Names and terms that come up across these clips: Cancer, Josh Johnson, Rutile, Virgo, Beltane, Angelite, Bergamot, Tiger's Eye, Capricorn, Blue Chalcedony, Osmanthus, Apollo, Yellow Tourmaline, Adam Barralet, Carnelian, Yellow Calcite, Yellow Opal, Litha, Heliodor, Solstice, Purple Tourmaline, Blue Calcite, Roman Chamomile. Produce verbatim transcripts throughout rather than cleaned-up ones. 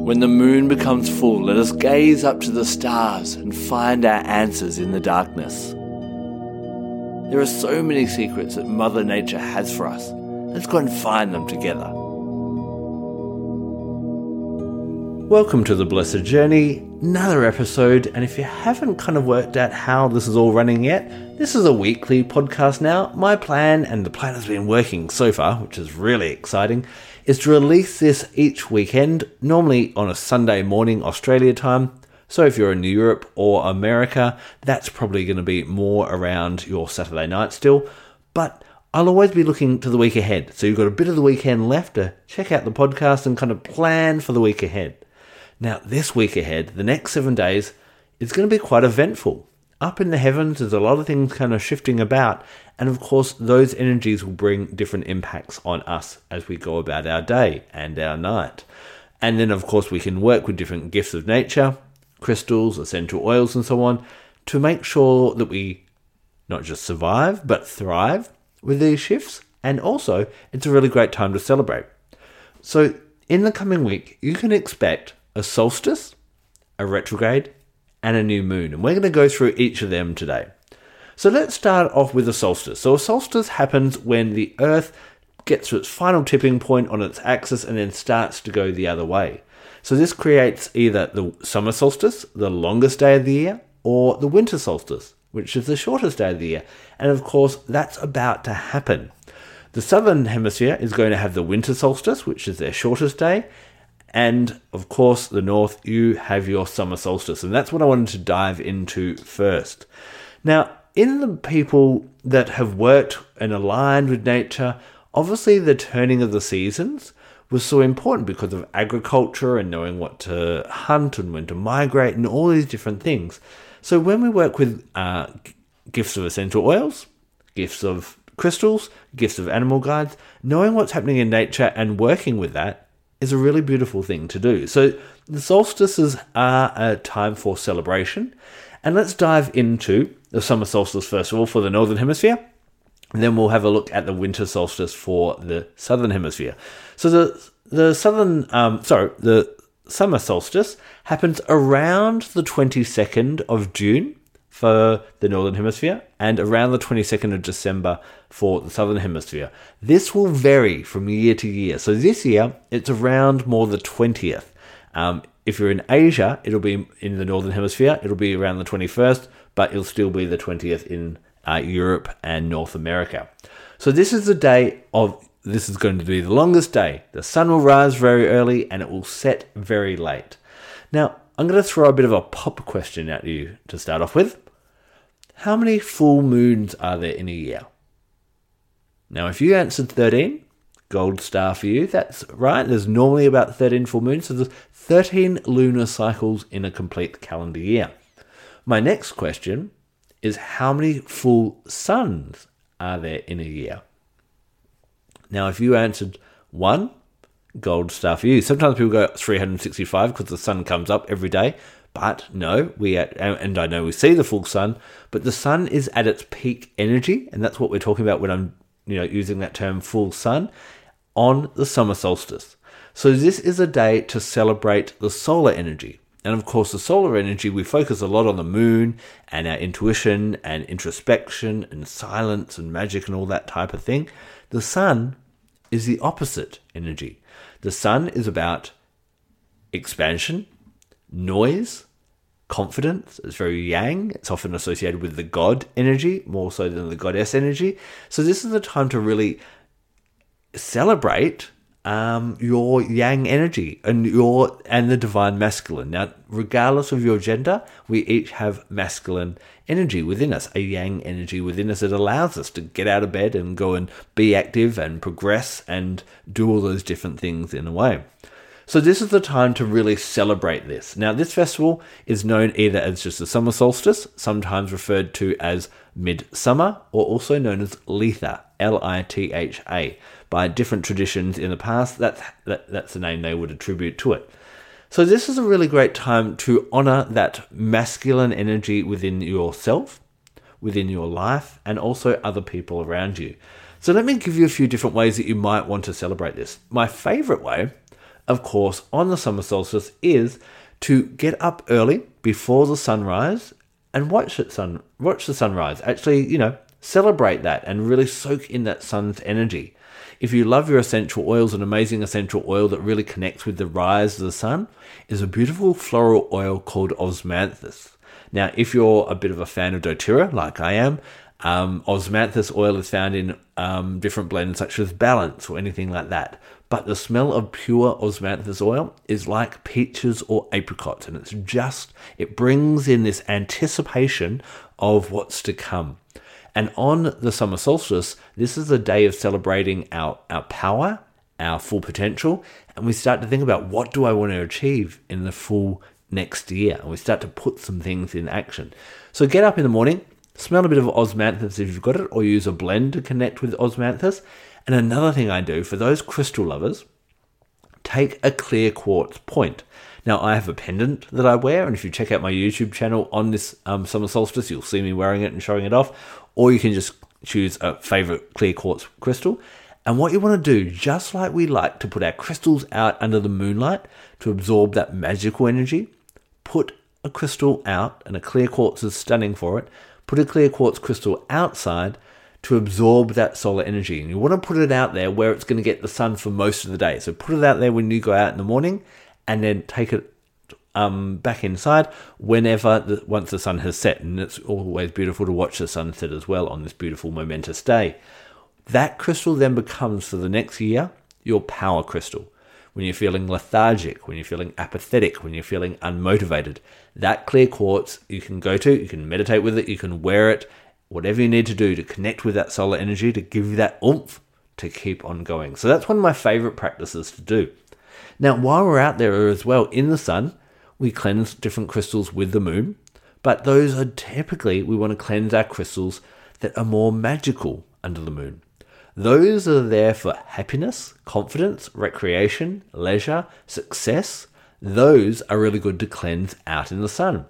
When the moon becomes full, let us gaze up to the stars and find our answers in the darkness. There are so many secrets that Mother Nature has for us. Let's go and find them together. Welcome to The Blessed Journey, another episode, and if you haven't kind of worked out how this is all running yet, this is a weekly podcast now. My plan, and the plan has been working so far, which is really exciting, is to release this each weekend, normally on a Sunday morning Australia time. So if you're in Europe or America, that's probably going to be more around your Saturday night still, but I'll always be looking to the week ahead. So you've got a bit of the weekend left to check out the podcast and kind of plan for the week ahead. Now, this week ahead, the next seven days, it's going to be quite eventful. Up in the heavens, there's a lot of things kind of shifting about. And of course, those energies will bring different impacts on us as we go about our day and our night. And then, of course, we can work with different gifts of nature, crystals, essential oils, and so on, to make sure that we not just survive, but thrive with these shifts. And also, it's a really great time to celebrate. So, in the coming week, you can expect a solstice, a retrograde, and a new moon. And we're going to go through each of them today. So let's start off with a solstice. So a solstice happens when the Earth gets to its final tipping point on its axis and then starts to go the other way. So this creates either the summer solstice, the longest day of the year, or the winter solstice, which is the shortest day of the year. And of course, that's about to happen. The southern hemisphere is going to have the winter solstice, which is their shortest day. And, of course, the north, you have your summer solstice. And that's what I wanted to dive into first. Now, in the people that have worked and aligned with nature, obviously the turning of the seasons was so important because of agriculture and knowing what to hunt and when to migrate and all these different things. So when we work with uh, gifts of essential oils, gifts of crystals, gifts of animal guides, knowing what's happening in nature and working with that is a really beautiful thing to do. So the solstices are a time for celebration. And let's dive into the summer solstice first of all for the northern hemisphere. And then we'll have a look at the winter solstice for the southern hemisphere. So the the southern um sorry, the summer solstice happens around the twenty-second of June for the northern hemisphere and around the twenty-second of December for the southern hemisphere. This will vary from year to year. So this year, it's around more the twentieth. Um, if you're in Asia, it'll be in the northern hemisphere. It'll be around the twenty-first, but it'll still be the twentieth in uh, Europe and North America. So this is the day of, this is going to be the longest day. The sun will rise very early and it will set very late. Now, I'm going to throw a bit of a pop question at you to start off with. How many full moons are there in a year? Now, if you answered thirteen, gold star for you, that's right. There's normally about thirteen full moons, so there's thirteen lunar cycles in a complete calendar year. My next question is how many full suns are there in a year? Now, if you answered one, gold star for you. Sometimes people go three hundred sixty-five because the sun comes up every day. But no, we at, and I know we see the full sun, but the sun is at its peak energy, and that's what we're talking about when I'm, you know, using that term full sun on the summer solstice. So this is a day to celebrate the solar energy. And of course, the solar energy, we focus a lot on the moon and our intuition and introspection and silence and magic and all that type of thing. The sun is the opposite energy. The sun is about expansion, noise, confidence. It's very yang. It's often associated with the god energy, more so than the goddess energy. So this is the time to really celebrate um, your yang energy and your and the divine masculine. Now, regardless of your gender, we each have masculine energy within us, a yang energy within us that allows us to get out of bed and go and be active and progress and do all those different things in a way. So this is the time to really celebrate this. Now, this festival is known either as just the summer solstice, sometimes referred to as midsummer, or also known as Litha, L I T H A. By different traditions in the past, that's, that, that's the name they would attribute to it. So this is a really great time to honor that masculine energy within yourself, within your life, and also other people around you. So let me give you a few different ways that you might want to celebrate this. My favorite way, of course, on the summer solstice is to get up early before the sunrise and watch it sun watch the sunrise. Actually, you know, celebrate that and really soak in that sun's energy. If you love your essential oils, an amazing essential oil that really connects with the rise of the sun is a beautiful floral oil called Osmanthus. Now, if you're a bit of a fan of doTERRA, like I am, um, Osmanthus oil is found in um, different blends such as Balance or anything like that. But the smell of pure Osmanthus oil is like peaches or apricots, and it's just, it brings in this anticipation of what's to come. And on the summer solstice, this is a day of celebrating our, our power, our full potential, and we start to think about what do I want to achieve in the full next year, and we start to put some things in action. So get up in the morning, smell a bit of Osmanthus if you've got it, or use a blend to connect with Osmanthus. And another thing I do, for those crystal lovers, take a clear quartz point. Now, I have a pendant that I wear, and if you check out my YouTube channel on this um, summer solstice, you'll see me wearing it and showing it off, or you can just choose a favorite clear quartz crystal. And what you want to do, just like we like to put our crystals out under the moonlight to absorb that magical energy, put a crystal out, and a clear quartz is stunning for it, put a clear quartz crystal outside to absorb that solar energy. And you want to put it out there where it's going to get the sun for most of the day. So put it out there when you go out in the morning, and then take it um, back inside whenever, the, once the sun has set. And it's always beautiful to watch the sunset as well on this beautiful momentous day. That crystal then becomes, for the next year, your power crystal. When you're feeling lethargic, when you're feeling apathetic, when you're feeling unmotivated, that clear quartz you can go to, you can meditate with it, you can wear it, whatever you need to do to connect with that solar energy, to give you that oomph to keep on going. So that's one of my favorite practices to do. Now, while we're out there as well in the sun, we cleanse different crystals with the moon, but those are typically, we want to cleanse our crystals that are more magical under the moon. Those are there for happiness, confidence, recreation, leisure, success. Those are really good to cleanse out in the sun.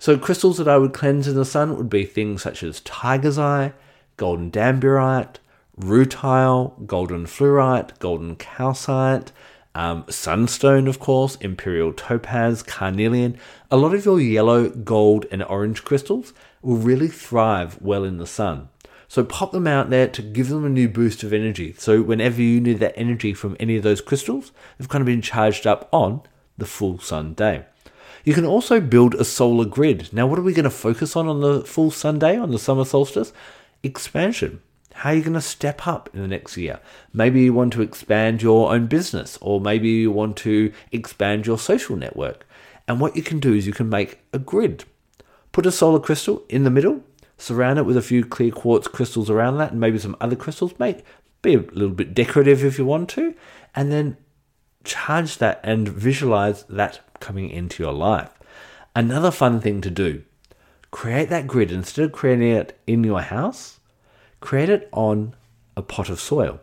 So crystals that I would cleanse in the sun would be things such as Tiger's Eye, Golden Danburite, Rutile, Golden Fluorite, Golden Calcite, um, Sunstone, of course, Imperial Topaz, Carnelian. A lot of your yellow, gold, and orange crystals will really thrive well in the sun. So pop them out there to give them a new boost of energy. So whenever you need that energy from any of those crystals, they've kind of been charged up on the full sun day. You can also build a solar grid. Now, what are we going to focus on on the full Sunday, on the summer solstice? Expansion. How are you going to step up in the next year? Maybe you want to expand your own business, or maybe you want to expand your social network. And what you can do is you can make a grid. Put a solar crystal in the middle, surround it with a few clear quartz crystals around that, and maybe some other crystals. Make, be a little bit decorative if you want to, and then charge that and visualize that coming into your life. Another fun thing to do, create that grid. Instead of creating it in your house, create it on a pot of soil.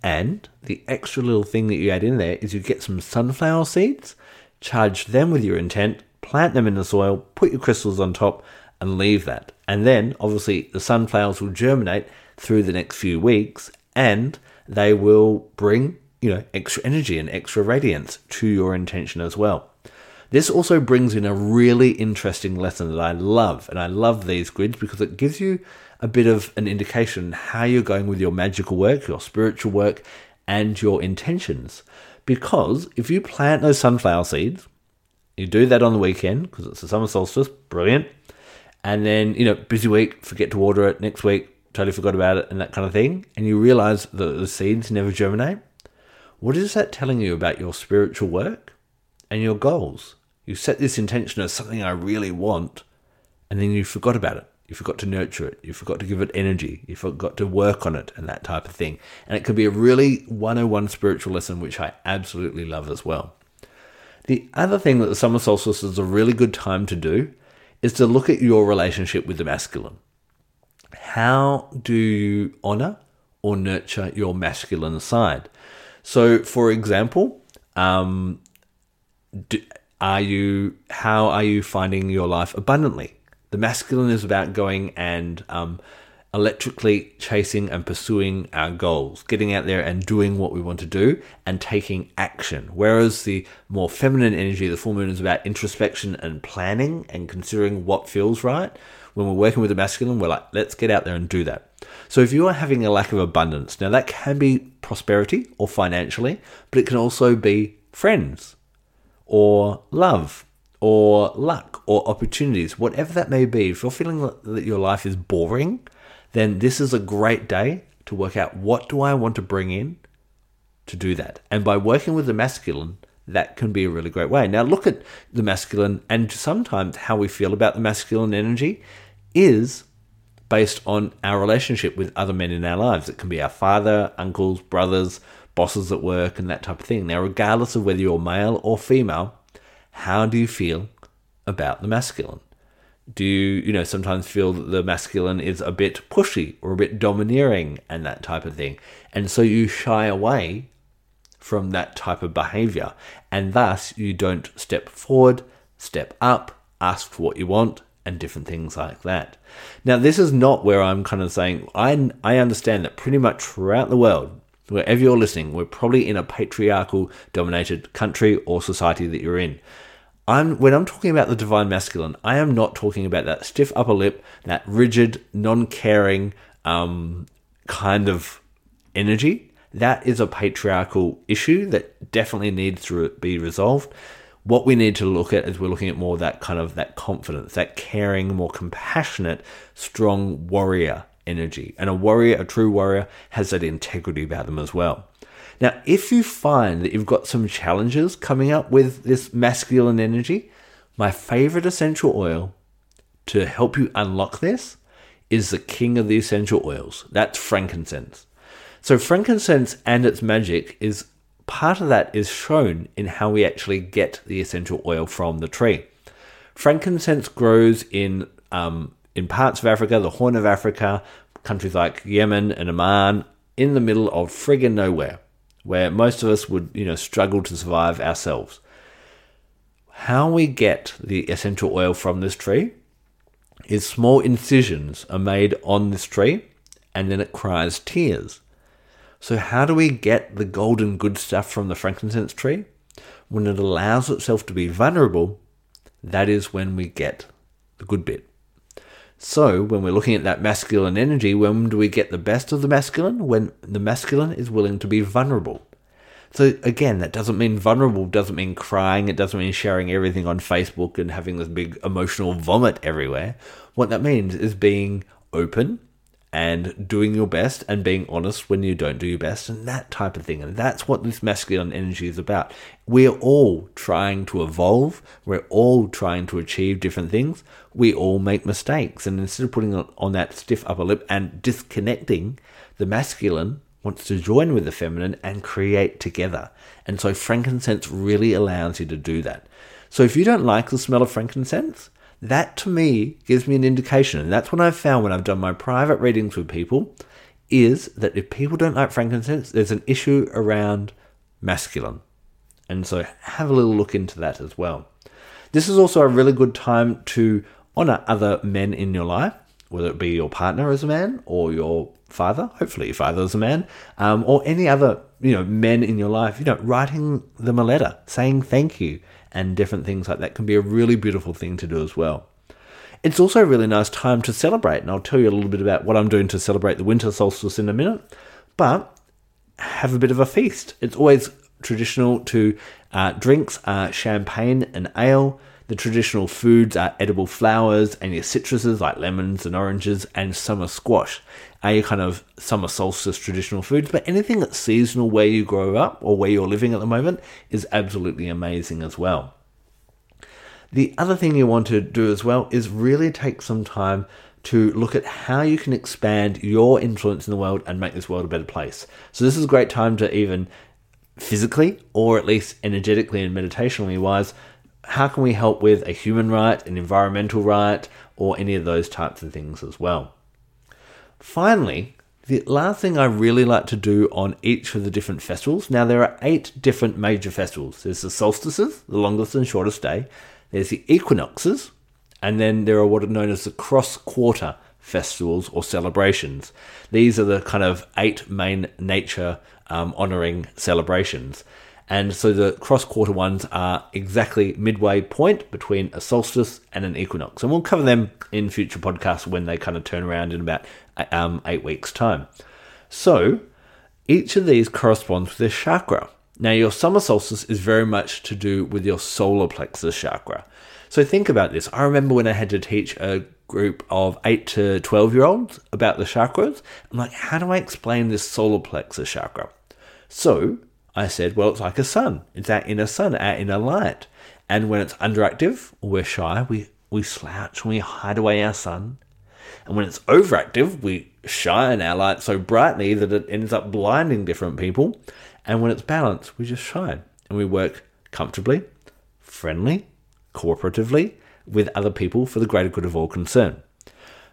And the extra little thing that you add in there is you get some sunflower seeds, charge them with your intent, plant them in the soil, put your crystals on top, and leave that. And then obviously the sunflowers will germinate through the next few weeks, and they will bring, you know, extra energy and extra radiance to your intention as well. This also brings in a really interesting lesson that I love, and I love these grids because it gives you a bit of an indication how you're going with your magical work, your spiritual work, and your intentions. Because if you plant those sunflower seeds, you do that on the weekend because it's the summer solstice, brilliant, and then, you know, busy week, forget to water it, next week, totally forgot about it, and that kind of thing, and you realize that the seeds never germinate. What is that telling you about your spiritual work and your goals? You set this intention as something I really want, and then you forgot about it. you forgot to nurture it, you forgot to give it energy, you forgot to work on it, and that type of thing. And it could be a really one oh one spiritual lesson, which I absolutely love as well. The other thing that the summer solstice is a really good time to do is to look at your relationship with the masculine. How do you honor or nurture your masculine side? So, for example, um, do, are you how are you finding your life abundantly? The masculine is about going and um, electrically chasing and pursuing our goals, getting out there and doing what we want to do and taking action. Whereas the more feminine energy, the full moon, is about introspection and planning and considering what feels right. When we're working with the masculine, we're like, let's get out there and do that. So if you are having a lack of abundance, now that can be prosperity or financially, but it can also be friends or love or luck or opportunities, whatever that may be. If you're feeling that your life is boring, then this is a great day to work out, what do I want to bring in to do that? And by working with the masculine, that can be a really great way. Now look at the masculine, and sometimes how we feel about the masculine energy is based on our relationship with other men in our lives. It can be our father, uncles, brothers, bosses at work, and that type of thing. Now, regardless of whether you're male or female, how do you feel about the masculine? Do you, you know, sometimes feel that the masculine is a bit pushy or a bit domineering and that type of thing? And so you shy away from that type of behavior. And thus, you don't step forward, step up, ask for what you want, and different things like that. Now, this is not where I'm kind of saying, I, I understand that pretty much throughout the world, wherever you're listening, we're probably in a patriarchal dominated country or society that you're in. I'm, when I'm talking about the divine masculine, I am not talking about that stiff upper lip, that rigid, non-caring um, kind of energy. That is a patriarchal issue that definitely needs to be resolved. What we need to look at is we're looking at more that kind of that confidence, that caring, more compassionate, strong warrior energy. And a warrior, a true warrior, has that integrity about them as well. Now, if you find that you've got some challenges coming up with this masculine energy, my favorite essential oil to help you unlock this is the king of the essential oils. That's frankincense. So frankincense and its magic is part of that is shown in how we actually get the essential oil from the tree. Frankincense grows in um, in parts of Africa, the Horn of Africa, countries like Yemen and Oman, in the middle of friggin' nowhere, where most of us would, you know, struggle to survive ourselves. How we get the essential oil from this tree is small incisions are made on this tree, and then it cries tears. So how do we get the golden good stuff from the frankincense tree? When it allows itself to be vulnerable, that is when we get the good bit. So when we're looking at that masculine energy, when do we get the best of the masculine? When the masculine is willing to be vulnerable. So again, that doesn't mean vulnerable, doesn't mean crying, it doesn't mean sharing everything on Facebook and having this big emotional vomit everywhere. What that means is being open and doing your best and being honest when you don't do your best and that type of thing. And that's what this masculine energy is about. We're all trying to evolve. We're all trying to achieve different things. We all make mistakes. And instead of putting on that stiff upper lip and disconnecting, the masculine wants to join with the feminine and create together. And so frankincense really allows you to do that. So if you don't like the smell of frankincense, that to me gives me an indication. And that's what I've found when I've done my private readings with people, is that if people don't like frankincense, there's an issue around masculine. And so have a little look into that as well. This is also a really good time to honor other men in your life, whether it be your partner as a man or your father, hopefully your father as a man, um, or any other, you know, men in your life, you know, writing them a letter, saying thank you and different things like that can be a really beautiful thing to do as well. It's also a really nice time to celebrate, and I'll tell you a little bit about what I'm doing to celebrate the winter solstice in a minute, but have a bit of a feast. It's always traditional to uh, drinks are uh, champagne and ale. The traditional foods are edible flowers and your citruses like lemons and oranges, and summer squash are your kind of summer solstice traditional foods. But anything that's seasonal where you grow up or where you're living at the moment is absolutely amazing as well. The other thing you want to do as well is really take some time to look at how you can expand your influence in the world and make this world a better place. So this is a great time to even physically, or at least energetically and meditationally wise, how can we help with a human right, an environmental right, or any of those types of things as well. Finally, the last thing I really like to do on each of the different festivals, now there are eight different major festivals. There's the solstices, the longest and shortest day. There's the equinoxes, and then there are what are known as the cross-quarter festivals or celebrations. These are the kind of eight main nature um, honouring celebrations. And so the cross-quarter ones are exactly midway point between a solstice and an equinox. And we'll cover them in future podcasts when they kind of turn around in about um, eight weeks' time. So each of these corresponds with their chakra. Now your summer solstice is very much to do with your solar plexus chakra. So think about this. I remember when I had to teach a group of eight to twelve year olds about the chakras. I'm like, how do I explain this solar plexus chakra? So I said, well, it's like a sun. It's our inner sun, our inner light. And when it's underactive, or we're shy, we, we slouch and we hide away our sun. And when it's overactive, we shine our light so brightly that it ends up blinding different people. And when it's balanced, we just shine and we work comfortably, friendly, cooperatively with other people for the greater good of all concern.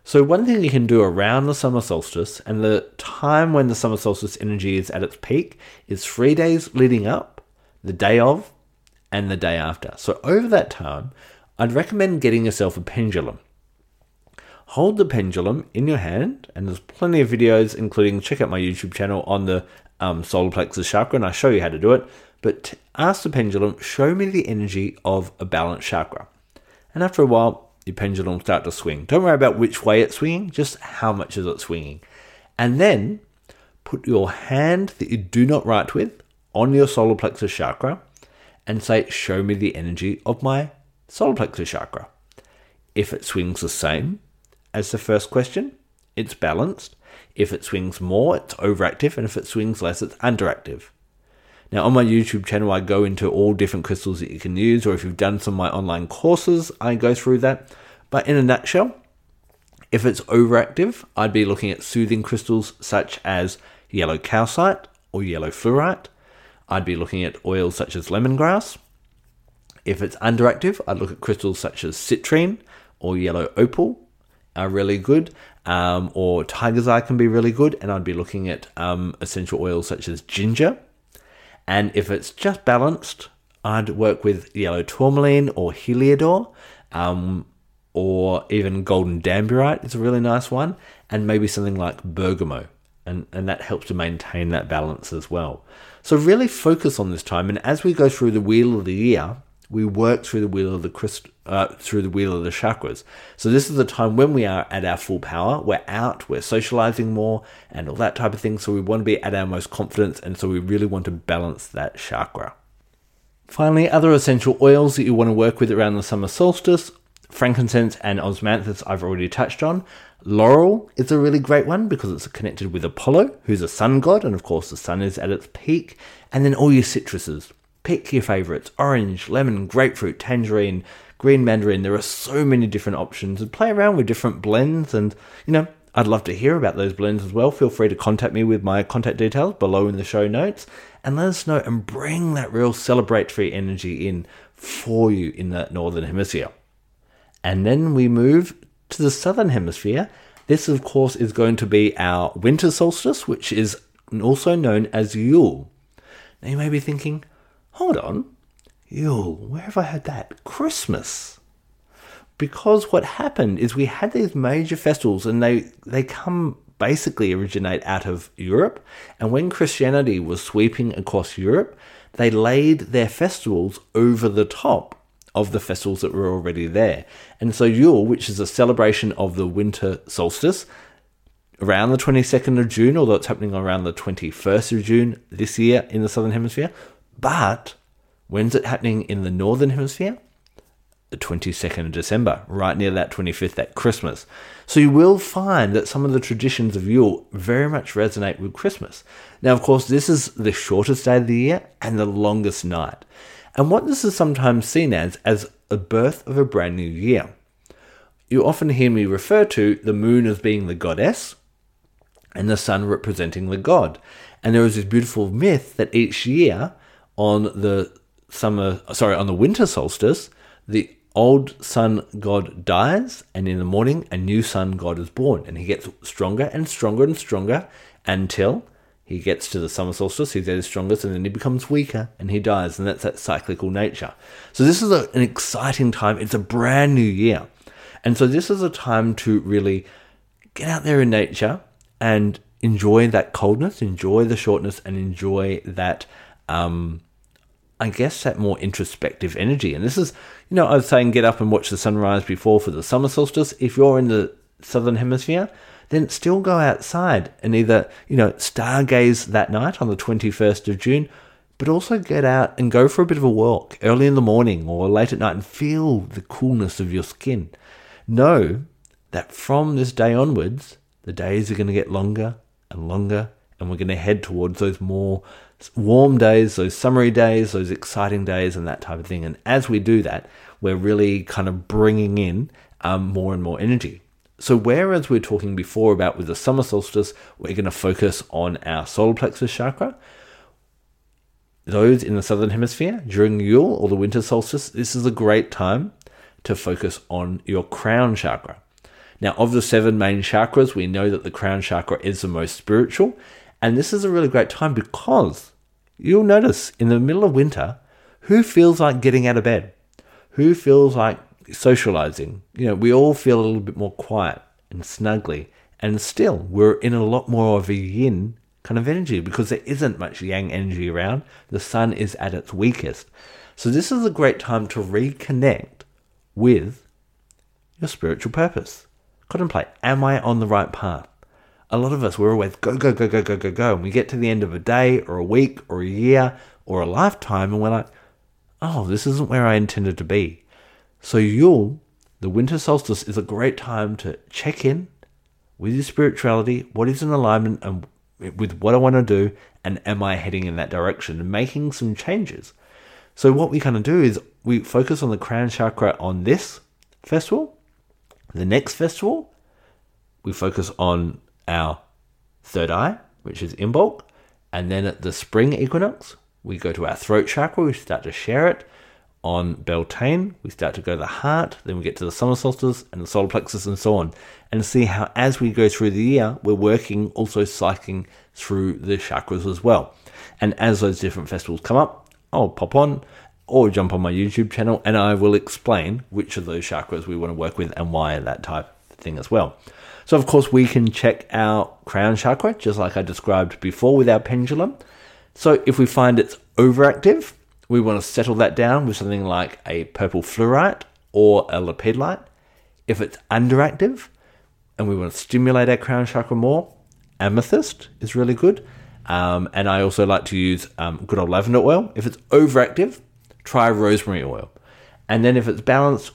So one thing you can do around the summer solstice, and the time when the summer solstice energy is at its peak, is three days leading up, the day of, and the day after. So over that time, I'd recommend getting yourself a pendulum. Hold the pendulum in your hand, and there's plenty of videos, including check out my YouTube channel on the um, solar plexus chakra, and I show you how to do it. But ask the pendulum, show me the energy of a balanced chakra. And after a while, your pendulum will start to swing. Don't worry about which way it's swinging, just how much is it swinging. And then put your hand that you do not write with on your solar plexus chakra and say, show me the energy of my solar plexus chakra. If it swings the same as the first question, it's balanced. If it swings more, it's overactive. And if it swings less, it's underactive. Now, on my YouTube channel, I go into all different crystals that you can use, or if you've done some of my online courses, I go through that. But in a nutshell, if it's overactive, I'd be looking at soothing crystals such as yellow calcite or yellow fluorite. I'd be looking at oils such as lemongrass. If it's underactive, I'd look at crystals such as citrine or yellow opal are really good, um, or tiger's eye can be really good, and I'd be looking at um, essential oils such as ginger. And if it's just balanced, I'd work with yellow tourmaline or Heliodor, um, or even golden danburite is a really nice one, and maybe something like bergamot, and, and that helps to maintain that balance as well. So really focus on this time, and as we go through the wheel of the year, we work through the wheel of the crystal, uh, through the wheel of the chakras. So this is the time when we are at our full power. We're out, we're socializing more, and all that type of thing. So we want to be at our most confidence, and so we really want to balance that chakra. Finally, other essential oils that you want to work with around the summer solstice: frankincense and osmanthus. I've already touched on. Laurel is a really great one because it's connected with Apollo, who's a sun god, and of course the sun is at its peak. And then all your citruses. Pick your favourites: orange, lemon, grapefruit, tangerine, green mandarin. There are so many different options, and play around with different blends, and you know, I'd love to hear about those blends as well. Feel free to contact me with my contact details below in the show notes, and let us know and bring that real celebratory energy in for you in that northern hemisphere. And then we move to the southern hemisphere. This, of course, is going to be our winter solstice, which is also known as Yule. Now you may be thinking, hold on, Yule, where have I heard that? Christmas. Because what happened is we had these major festivals, and they, they come basically originate out of Europe. And when Christianity was sweeping across Europe, they laid their festivals over the top of the festivals that were already there. And so Yule, which is a celebration of the winter solstice, around the twenty-second of June, although it's happening around the twenty-first of June this year in the Southern Hemisphere. But when's it happening in the Northern Hemisphere? The twenty-second of December, right near that twenty-fifth, that Christmas. So you will find that some of the traditions of Yule very much resonate with Christmas. Now, of course, this is the shortest day of the year and the longest night. And what this is sometimes seen as, as a birth of a brand new year. you often hear me refer to the moon as being the goddess and the sun representing the god. And there is this beautiful myth that each year on the summer, sorry, on the winter solstice, the old sun god dies, and in the morning a new sun god is born, and he gets stronger and stronger and stronger until he gets to the summer solstice, he's at his strongest, and then he becomes weaker and he dies, and that's that cyclical nature. So this is a, an exciting time. It's a brand new year. And so this is a time to really get out there in nature and enjoy that coldness, enjoy the shortness, and enjoy that, um, I guess, that more introspective energy. And this is, you know, I was saying get up and watch the sunrise before for the summer solstice. If you're in the southern hemisphere, then still go outside and either, you know, stargaze that night on the twenty-first of June, but also get out and go for a bit of a walk early in the morning or late at night and feel the coolness of your skin. Know that from this day onwards, the days are going to get longer and longer, and we're going to head towards those more warm days, those summery days, those exciting days, and that type of thing. And as we do that, we're really kind of bringing in um, more and more energy. So whereas we're talking before about with the summer solstice, we're going to focus on our solar plexus chakra. Those in the southern hemisphere, during Yule or the winter solstice, this is a great time to focus on your crown chakra. Now, of the seven main chakras, we know that the crown chakra is the most spiritual. And this is a really great time because you'll notice in the middle of winter, who feels like getting out of bed? Who feels like socializing? You know, we all feel a little bit more quiet and snuggly. And still, we're in a lot more of a yin kind of energy because there isn't much yang energy around. The sun is at its weakest. So this is a great time to reconnect with your spiritual purpose. Contemplate, am I on the right path? A lot of us, we're always go, go, go, go, go, go, go. And we get to the end of a day or a week or a year or a lifetime and we're like, oh, this isn't where I intended to be. So Yule, the winter solstice, is a great time to check in with your spirituality, what is in alignment and with what I want to do, and am I heading in that direction and making some changes. So what we kind of do is we focus on the crown chakra on this festival. The next festival, we focus on our third eye, which is in bulk. And then at the spring equinox, we go to our throat chakra. We start to share it. On Beltane, we start to go to the heart. Then we get to the summer solstice and the solar plexus and so on. And see how as we go through the year, we're working, also cycling through the chakras as well. And as those different festivals come up, I'll pop on or jump on my YouTube channel and I will explain which of those chakras we want to work with and why and that type of thing as well. So of course we can check our crown chakra, just like I described before with our pendulum. So if we find it's overactive, we want to settle that down with something like a purple fluorite or a lepidolite. If it's underactive and we want to stimulate our crown chakra more, amethyst is really good. Um, and I also like to use um, good old lavender oil. If it's overactive, try rosemary oil. And then if it's balanced,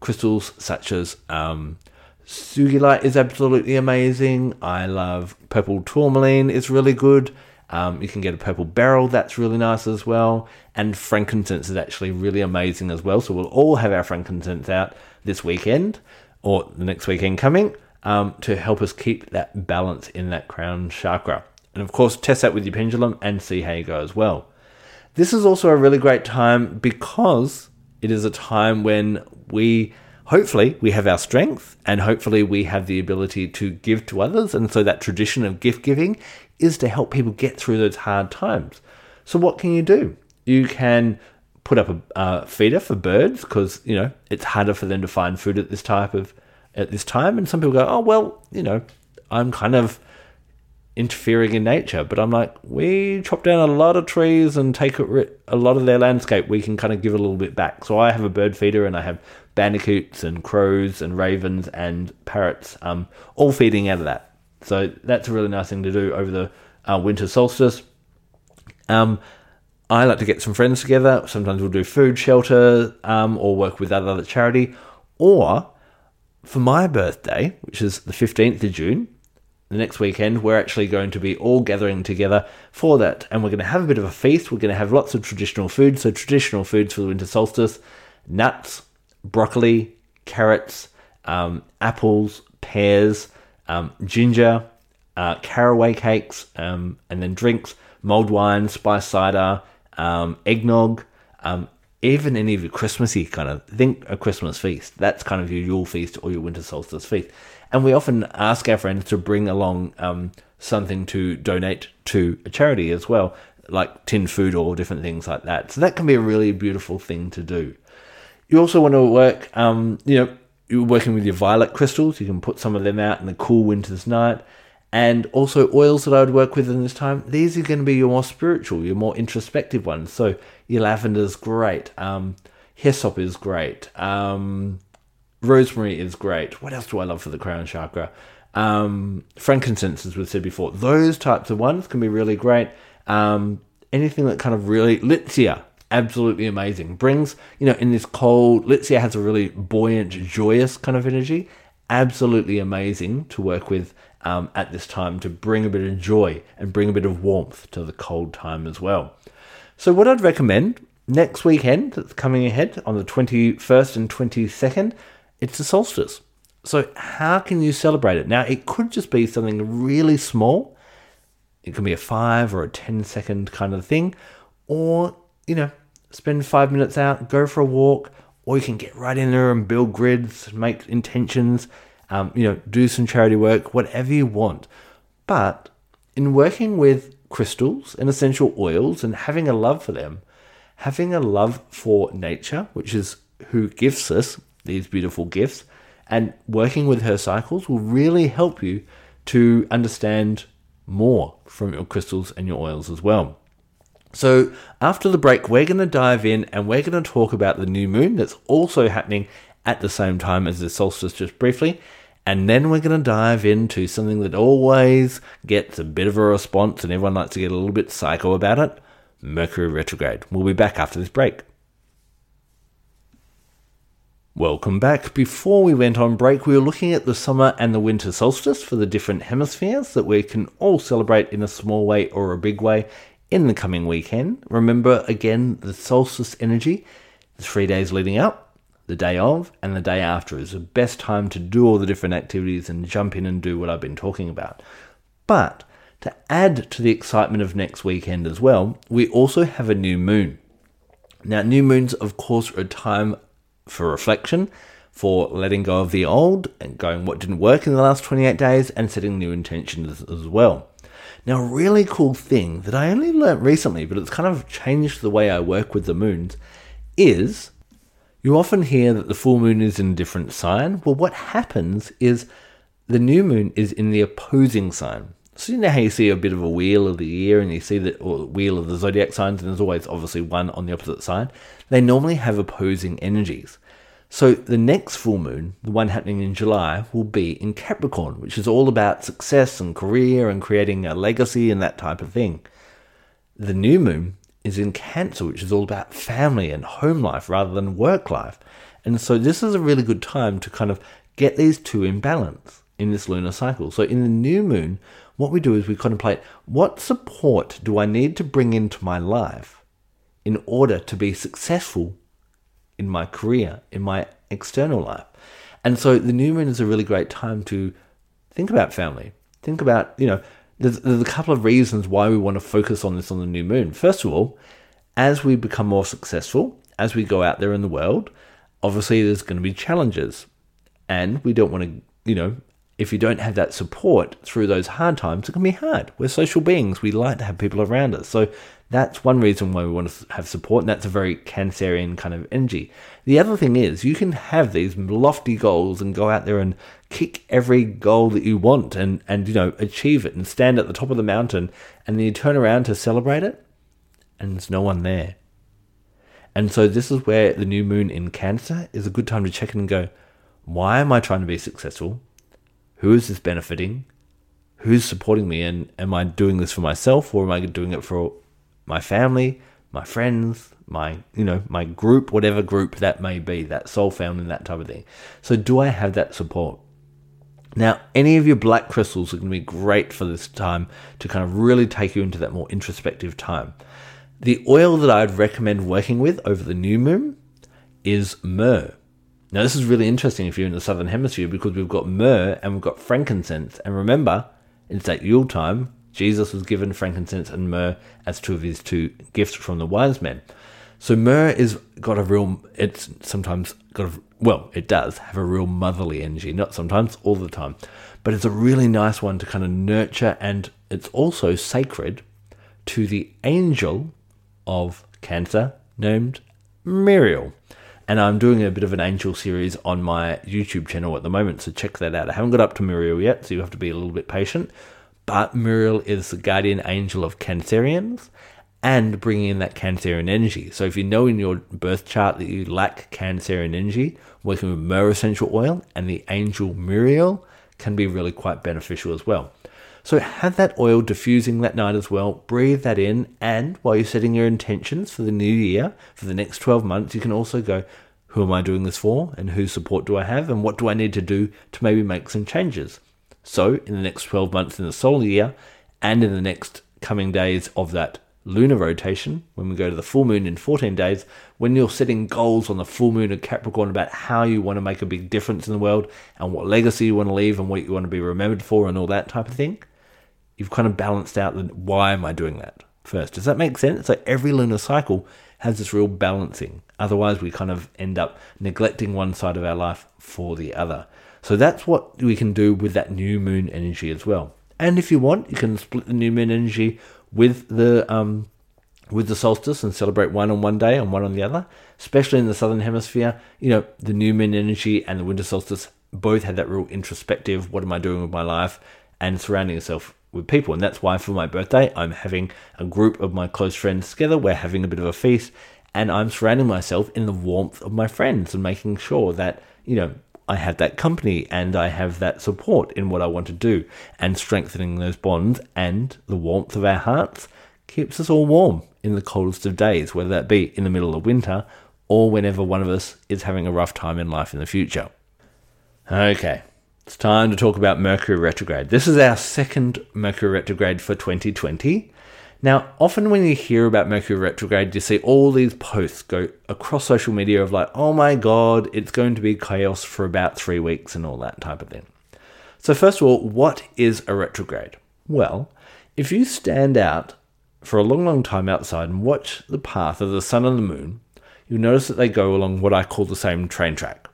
crystals such as um, Sugilite is absolutely amazing. I love purple tourmaline. It's really good. Um, you can get a purple beryl. That's really nice as well. And frankincense is actually really amazing as well. So we'll all have our frankincense out this weekend or the next weekend coming um, to help us keep that balance in that crown chakra. And of course, test that with your pendulum and see how you go as well. This is also a really great time because it is a time when we, hopefully, we have our strength and hopefully we have the ability to give to others. And so that tradition of gift giving is to help people get through those hard times. So what can you do? You can put up a uh, feeder for birds because, you know, it's harder for them to find food at this type of, at this time. And some people go, oh, well, you know, I'm kind of interfering in nature, but I'm like, we chop down a lot of trees and take a, a lot of their landscape. We can kind of give a little bit back. So I have a bird feeder and I have bandicoots and crows and ravens and parrots um, all feeding out of that. So that's a really nice thing to do over the uh, winter solstice. Um, I like to get some friends together. Sometimes we'll do food, shelter, um, or work with other charity. Or for my birthday, which is the fifteenth of June, the next weekend, we're actually going to be all gathering together for that. And we're going to have a bit of a feast. We're going to have lots of traditional food. So traditional foods for the winter solstice, nuts, broccoli, carrots, um, apples, pears, um, ginger, uh, caraway cakes, um, and then drinks, mulled wine, spiced cider, um, eggnog, um, even any of your Christmassy kind of, think a Christmas feast. That's kind of your Yule feast or your winter solstice feast. And we often ask our friends to bring along um, something to donate to a charity as well, like tinned food or different things like that. So that can be a really beautiful thing to do. You also want to work, um, you know, you're working with your violet crystals. You can put some of them out in the cool winter's night. And also oils that I would work with in this time, these are going to be your more spiritual, your more introspective ones. So your lavender is great. Um, hyssop is great. Um, rosemary is great. What else do I love for the crown chakra? Um, frankincense, as we said before. Those types of ones can be really great. Um, anything that kind of really... Litsia, absolutely amazing. Brings, you know, in this cold... Litsia has a really buoyant, joyous kind of energy. Absolutely amazing to work with Um, at this time to bring a bit of joy and bring a bit of warmth to the cold time as well. So what I'd recommend next weekend that's coming ahead on the twenty-first and twenty-second, it's the solstice. So how can you celebrate it? Now, it could just be something really small. It can be a five or a ten second kind of thing, or, you know, spend five minutes out, go for a walk, or you can get right in there and build grids, make intentions, Um, you know, do some charity work, whatever you want. But in working with crystals and essential oils and having a love for them, having a love for nature, which is who gives us these beautiful gifts, and working with her cycles will really help you to understand more from your crystals and your oils as well. So after the break, we're going to dive in and we're going to talk about the new moon that's also happening at the same time as the solstice just briefly. And then we're going to dive into something that always gets a bit of a response and everyone likes to get a little bit psycho about it, Mercury retrograde. We'll be back after this break. Welcome back. Before we went on break, we were looking at the summer and the winter solstice for the different hemispheres that we can all celebrate in a small way or a big way in the coming weekend. Remember, again, the solstice energy, the three days leading up, the day of and the day after is the best time to do all the different activities and jump in and do what I've been talking about. But to add to the excitement of next weekend as well, we also have a new moon. Now, new moons, of course, are a time for reflection, for letting go of the old and going what didn't work in the last twenty-eight days and setting new intentions as well. Now, a really cool thing that I only learnt recently, but it's kind of changed the way I work with the moons, is... you often hear that the full moon is in a different sign. Well, what happens is the new moon is in the opposing sign. So you know how you see a bit of a wheel of the year and you see the or wheel of the zodiac signs, and there's always obviously one on the opposite side. They normally have opposing energies. So the next full moon, the one happening in July, will be in Capricorn, which is all about success and career and creating a legacy and that type of thing. The new moon is in Cancer, which is all about family and home life rather than work life. And so this is a really good time to kind of get these two in balance in this lunar cycle. So in the new moon, what we do is we contemplate, what support do I need to bring into my life in order to be successful in my career, in my external life? And so the new moon is a really great time to think about family, think about, you know, There's, there's a couple of reasons why we want to focus on this on the new moon. First of all, as we become more successful, as we go out there in the world, obviously there's going to be challenges. And we don't want to, you know, if you don't have that support through those hard times, it can be hard. We're social beings. We like to have people around us. So that's one reason why we want to have support. And that's a very Cancerian kind of energy. The other thing is you can have these lofty goals and go out there and kick every goal that you want and, and you know, achieve it and stand at the top of the mountain, and then you turn around to celebrate it and there's no one there. And so this is where the new moon in Cancer is a good time to check in and go, why am I trying to be successful? Who is this benefiting? Who's supporting me? And am I doing this for myself, or am I doing it for my family, my friends, my, you know, my group, whatever group that may be, that soul family, that type of thing. So do I have that support? Now, any of your black crystals are going to be great for this time to kind of really take you into that more introspective time. The oil that I'd recommend working with over the new moon is myrrh. Now, this is really interesting if you're in the Southern Hemisphere, because we've got myrrh and we've got frankincense. And remember, it's at Yule time. Jesus was given frankincense and myrrh as two of his two gifts from the wise men. So myrrh is got a real, it's sometimes got a, well, it does have a real motherly energy, not sometimes, all the time. But it's a really nice one to kind of nurture, and it's also sacred to the angel of Cancer named Muriel. And I'm doing a bit of an angel series on my YouTube channel at the moment, so check that out. I haven't got up to Muriel yet, so you have to be a little bit patient. But Muriel is the guardian angel of Cancerians, and bringing in that Cancerian energy. So if you know in your birth chart that you lack Cancerian energy, working with myrrh essential oil and the angel Muriel can be really quite beneficial as well. So have that oil diffusing that night as well, breathe that in, and while you're setting your intentions for the new year, for the next twelve months, you can also go, who am I doing this for, and whose support do I have, and what do I need to do to maybe make some changes? So in the next twelve months in the solar year, and in the next coming days of that lunar rotation, when we go to the full moon in fourteen days, when you're setting goals on the full moon of Capricorn about how you want to make a big difference in the world and what legacy you want to leave and what you want to be remembered for and all that type of thing, you've kind of balanced out the why am I doing that first. Does that make sense? So every lunar cycle has this real balancing. Otherwise, we kind of end up neglecting one side of our life for the other. So that's what we can do with that new moon energy as well. And if you want, you can split the new moon energy with the um, with the solstice and celebrate one on one day and one on the other. Especially in the Southern Hemisphere, you know, the new moon energy and the winter solstice both had that real introspective, what am I doing with my life, and surrounding yourself with people. And that's why for my birthday, I'm having a group of my close friends together. We're having a bit of a feast, and I'm surrounding myself in the warmth of my friends and making sure that, you know, I have that company and I have that support in what I want to do, and strengthening those bonds and the warmth of our hearts keeps us all warm in the coldest of days, whether that be in the middle of winter or whenever one of us is having a rough time in life in the future. Okay, it's time to talk about Mercury retrograde. This is our second Mercury retrograde for twenty twenty. Now, often when you hear about Mercury retrograde, you see all these posts go across social media of like, oh my God, it's going to be chaos for about three weeks and all that type of thing. So first of all, what is a retrograde? Well, if you stand out for a long, long time outside and watch the path of the sun and the moon, you'll notice that they go along what I call the same train track.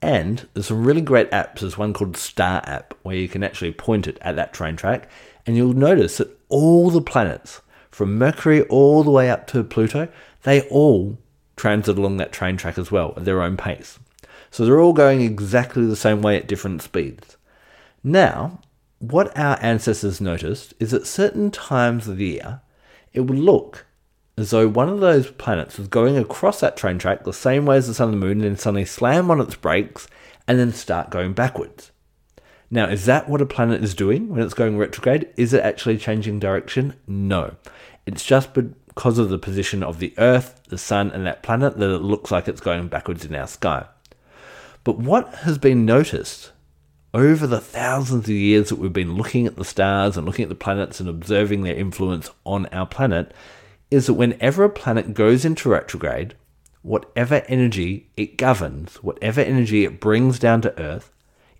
And there's some really great apps. There's one called Star App, where you can actually point it at that train track, and you'll notice that all the planets, from Mercury all the way up to Pluto, they all transit along that train track as well at their own pace. So they're all going exactly the same way at different speeds. Now, what our ancestors noticed is at certain times of the year, it would look as though one of those planets was going across that train track the same way as the sun and the moon, and then suddenly slam on its brakes and then start going backwards. Now, is that what a planet is doing when it's going retrograde? Is it actually changing direction? No. It's just because of the position of the Earth, the Sun, and that planet that it looks like it's going backwards in our sky. But what has been noticed over the thousands of years that we've been looking at the stars and looking at the planets and observing their influence on our planet is that whenever a planet goes into retrograde, whatever energy it governs, whatever energy it brings down to Earth,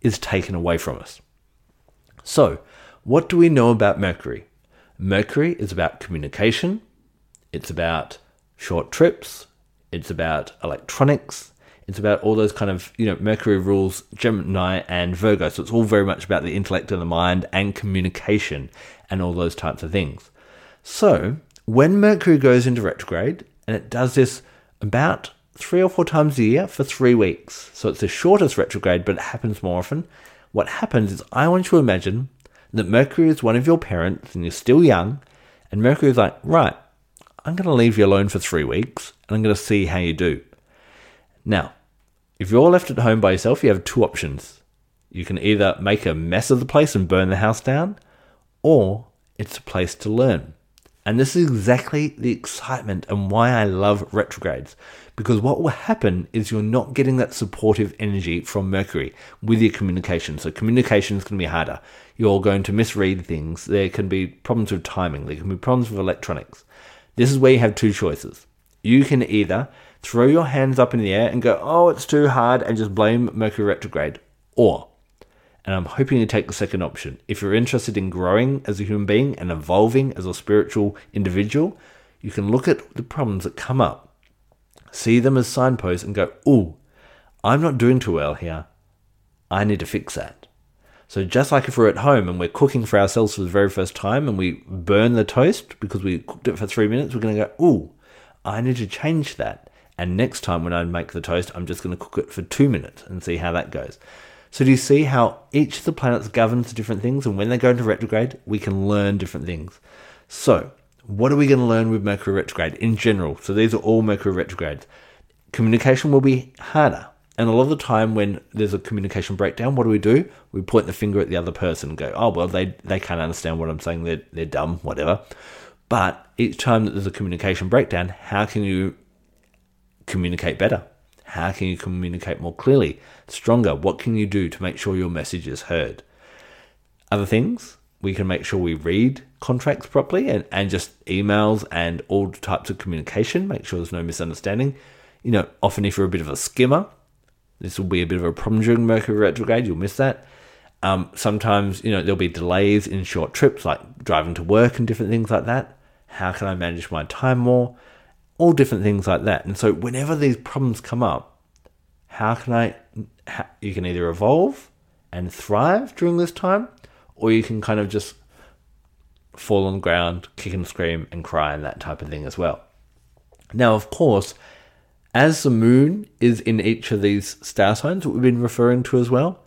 is taken away from us. So, what do we know about Mercury? Mercury is about communication, it's about short trips, it's about electronics, it's about all those kind of, you know, Mercury rules Gemini and Virgo, so it's all very much about the intellect and the mind and communication and all those types of things. So, when Mercury goes into retrograde, and it does this about three or four times a year for three weeks. So it's the shortest retrograde, but it happens more often. What happens is, I want you to imagine that Mercury is one of your parents and you're still young, and Mercury is like, right, I'm going to leave you alone for three weeks and I'm going to see how you do. Now, if you're left at home by yourself, you have two options. You can either make a mess of the place and burn the house down, or it's a place to learn. And this is exactly the excitement and why I love retrogrades. Because what will happen is you're not getting that supportive energy from Mercury with your communication. So communication is going to be harder. You're going to misread things. There can be problems with timing. There can be problems with electronics. This is where you have two choices. You can either throw your hands up in the air and go, oh, it's too hard, and just blame Mercury retrograde. Or, and I'm hoping you take the second option, if you're interested in growing as a human being and evolving as a spiritual individual, you can look at the problems that come up, see them as signposts and go, ooh, I'm not doing too well here. I need to fix that. So just like if we're at home and we're cooking for ourselves for the very first time and we burn the toast because we cooked it for three minutes, we're going to go, ooh, I need to change that. And next time when I make the toast, I'm just going to cook it for two minutes and see how that goes. So do you see how each of the planets governs different things, and when they go into retrograde, we can learn different things. So what are we going to learn with Mercury retrograde in general? So these are all Mercury retrogrades. Communication will be harder. And a lot of the time when there's a communication breakdown, what do we do? We point the finger at the other person and go, oh, well, they they can't understand what I'm saying. They're, they're dumb, whatever. But each time that there's a communication breakdown, how can you communicate better? How can you communicate more clearly, stronger? What can you do to make sure your message is heard? Other things, we can make sure we read contracts properly and, and just emails and all types of communication, make sure there's no misunderstanding. You know, often if you're a bit of a skimmer, this will be a bit of a problem during Mercury retrograde, you'll miss that. Um, sometimes, you know, there'll be delays in short trips like driving to work and different things like that. How can I manage my time more? All different things like that. And so whenever these problems come up, how can I, how, you can either evolve and thrive during this time, or you can kind of just fall on the ground, kick and scream and cry and that type of thing as well. Now, of course, as the moon is in each of these star signs that we've been referring to as well,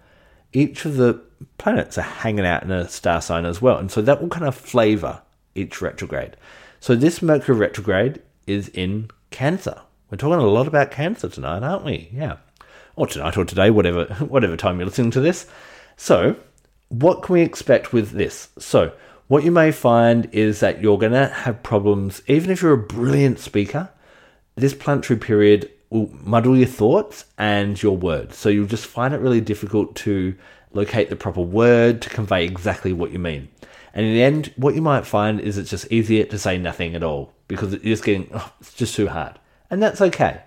each of the planets are hanging out in a star sign as well. And so that will kind of flavor each retrograde. So this Mercury retrograde is in Cancer. We're talking a lot about Cancer tonight, aren't we? Yeah. Or tonight or today, whatever whatever time you're listening to this. So what can we expect with this? So what you may find is that you're going to have problems, even if you're a brilliant speaker, this planetary period will muddle your thoughts and your words. So you'll just find it really difficult to locate the proper word to convey exactly what you mean. And in the end, what you might find is it's just easier to say nothing at all because it's just getting, oh, it's just too hard. And that's okay.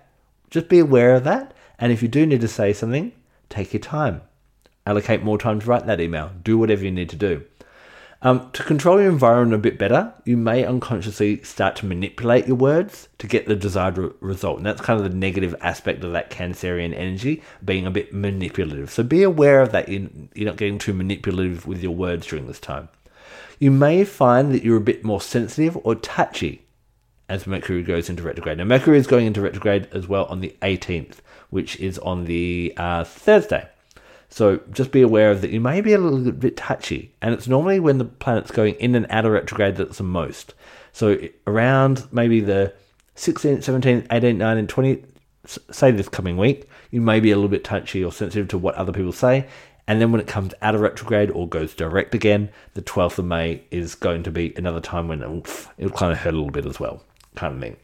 Just be aware of that. And if you do need to say something, take your time. Allocate more time to write that email. Do whatever you need to do. Um, to control your environment a bit better, you may unconsciously start to manipulate your words to get the desired re- result. And that's kind of the negative aspect of that Cancerian energy, being a bit manipulative. So be aware of that. You're not getting too manipulative with your words during this time. You may find that you're a bit more sensitive or touchy as Mercury goes into retrograde. Now, Mercury is going into retrograde as well on the eighteenth, which is on the uh, Thursday. So just be aware that you may be a little bit touchy. And it's normally when the planet's going in and out of retrograde that's the most. So around maybe the sixteenth, seventeenth, eighteenth, nineteenth, twentieth, say this coming week, you may be a little bit touchy or sensitive to what other people say. And then when it comes out of retrograde or goes direct again, the twelfth of May is going to be another time when it'll, it'll kind of hurt a little bit as well, kind of thing.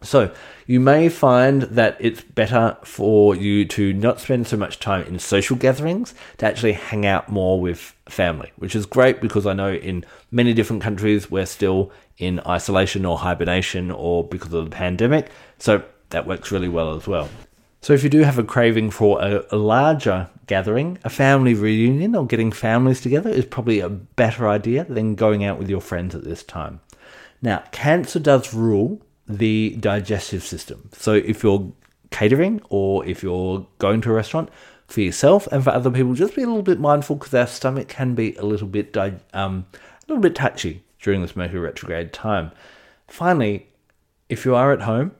So you may find that it's better for you to not spend so much time in social gatherings, to actually hang out more with family, which is great because I know in many different countries we're still in isolation or hibernation or because of the pandemic. So that works really well as well. So if you do have a craving for a, a larger gathering, a family reunion or getting families together is probably a better idea than going out with your friends at this time. Now, Cancer does rule the digestive system. So if you're catering or if you're going to a restaurant for yourself and for other people, just be a little bit mindful because our stomach can be a little bit di- um, a little bit touchy during this Mercury retrograde time. Finally, if you are at home,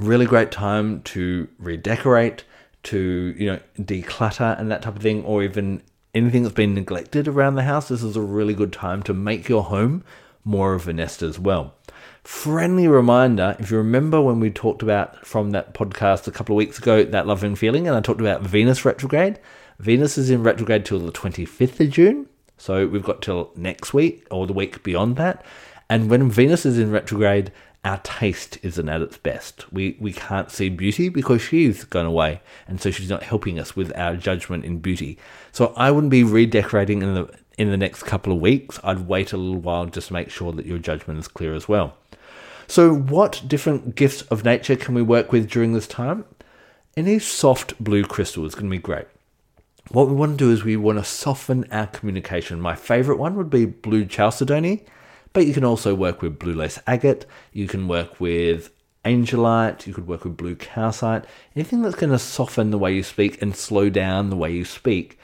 really great time to redecorate, to, you know, declutter and that type of thing, or even anything that's been neglected around the house. This is a really good time to make your home more of a nest as well. Friendly reminder, if you remember when we talked about from that podcast a couple of weeks ago, That Love and Feeling, and I talked about Venus retrograde. Venus is in retrograde till the twenty-fifth of June. So we've got till next week or the week beyond that. And when Venus is in retrograde, our taste isn't at its best. We we can't see beauty because she's gone away. And so she's not helping us with our judgment in beauty. So I wouldn't be redecorating in the in the next couple of weeks. I'd wait a little while just to make sure that your judgment is clear as well. So what different gifts of nature can we work with during this time? Any soft blue crystal is going to be great. What we want to do is we want to soften our communication. My favorite one would be blue chalcedony, but you can also work with blue lace agate. You can work with angelite. You could work with blue calcite. Anything that's going to soften the way you speak and slow down the way you speak,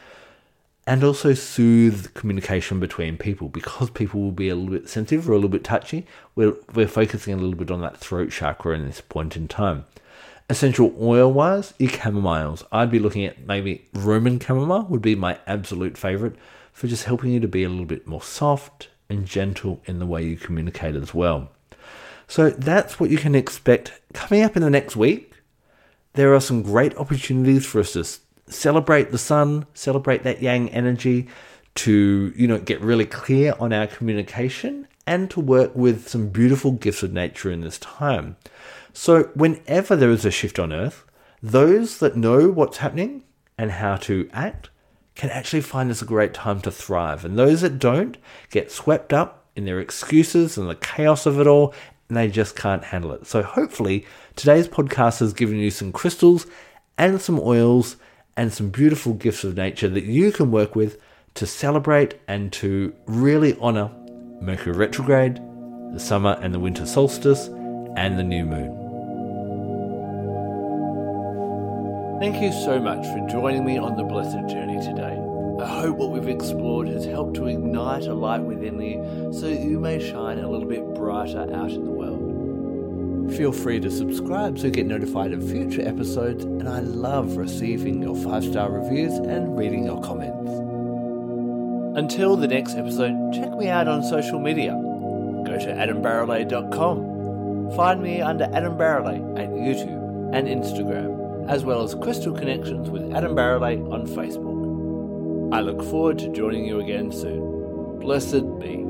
and also soothe communication between people, because people will be a little bit sensitive or a little bit touchy. We're, we're focusing a little bit on that throat chakra in this point in time. Essential oil-wise, your chamomiles. I'd be looking at maybe Roman chamomile would be my absolute favourite for just helping you to be a little bit more soft and gentle in the way you communicate as well. So that's what you can expect coming up in the next week. There are some great opportunities for us to celebrate the sun, celebrate that yang energy, to, you know, get really clear on our communication and to work with some beautiful gifts of nature in this time. So whenever there is a shift on Earth, those that know what's happening and how to act can actually find this a great time to thrive. And those that don't get swept up in their excuses and the chaos of it all, and they just can't handle it. So hopefully today's podcast has given you some crystals and some oils and some beautiful gifts of nature that you can work with to celebrate and to really honor Mercury retrograde, the summer and the winter solstice, and the new moon. Thank you so much for joining me on the Blessed Journey today. I hope what we've explored has helped to ignite a light within you so that you may shine a little bit brighter out in the world. Feel free to subscribe so you get notified of future episodes, and I love receiving your five-star reviews and reading your comments. Until the next episode, check me out on social media. Go to adam barralet dot com. Find me under Adam Barralet at YouTube and Instagram, as well as Crystal Connections with Adam Barralet on Facebook. I look forward to joining you again soon. Blessed be.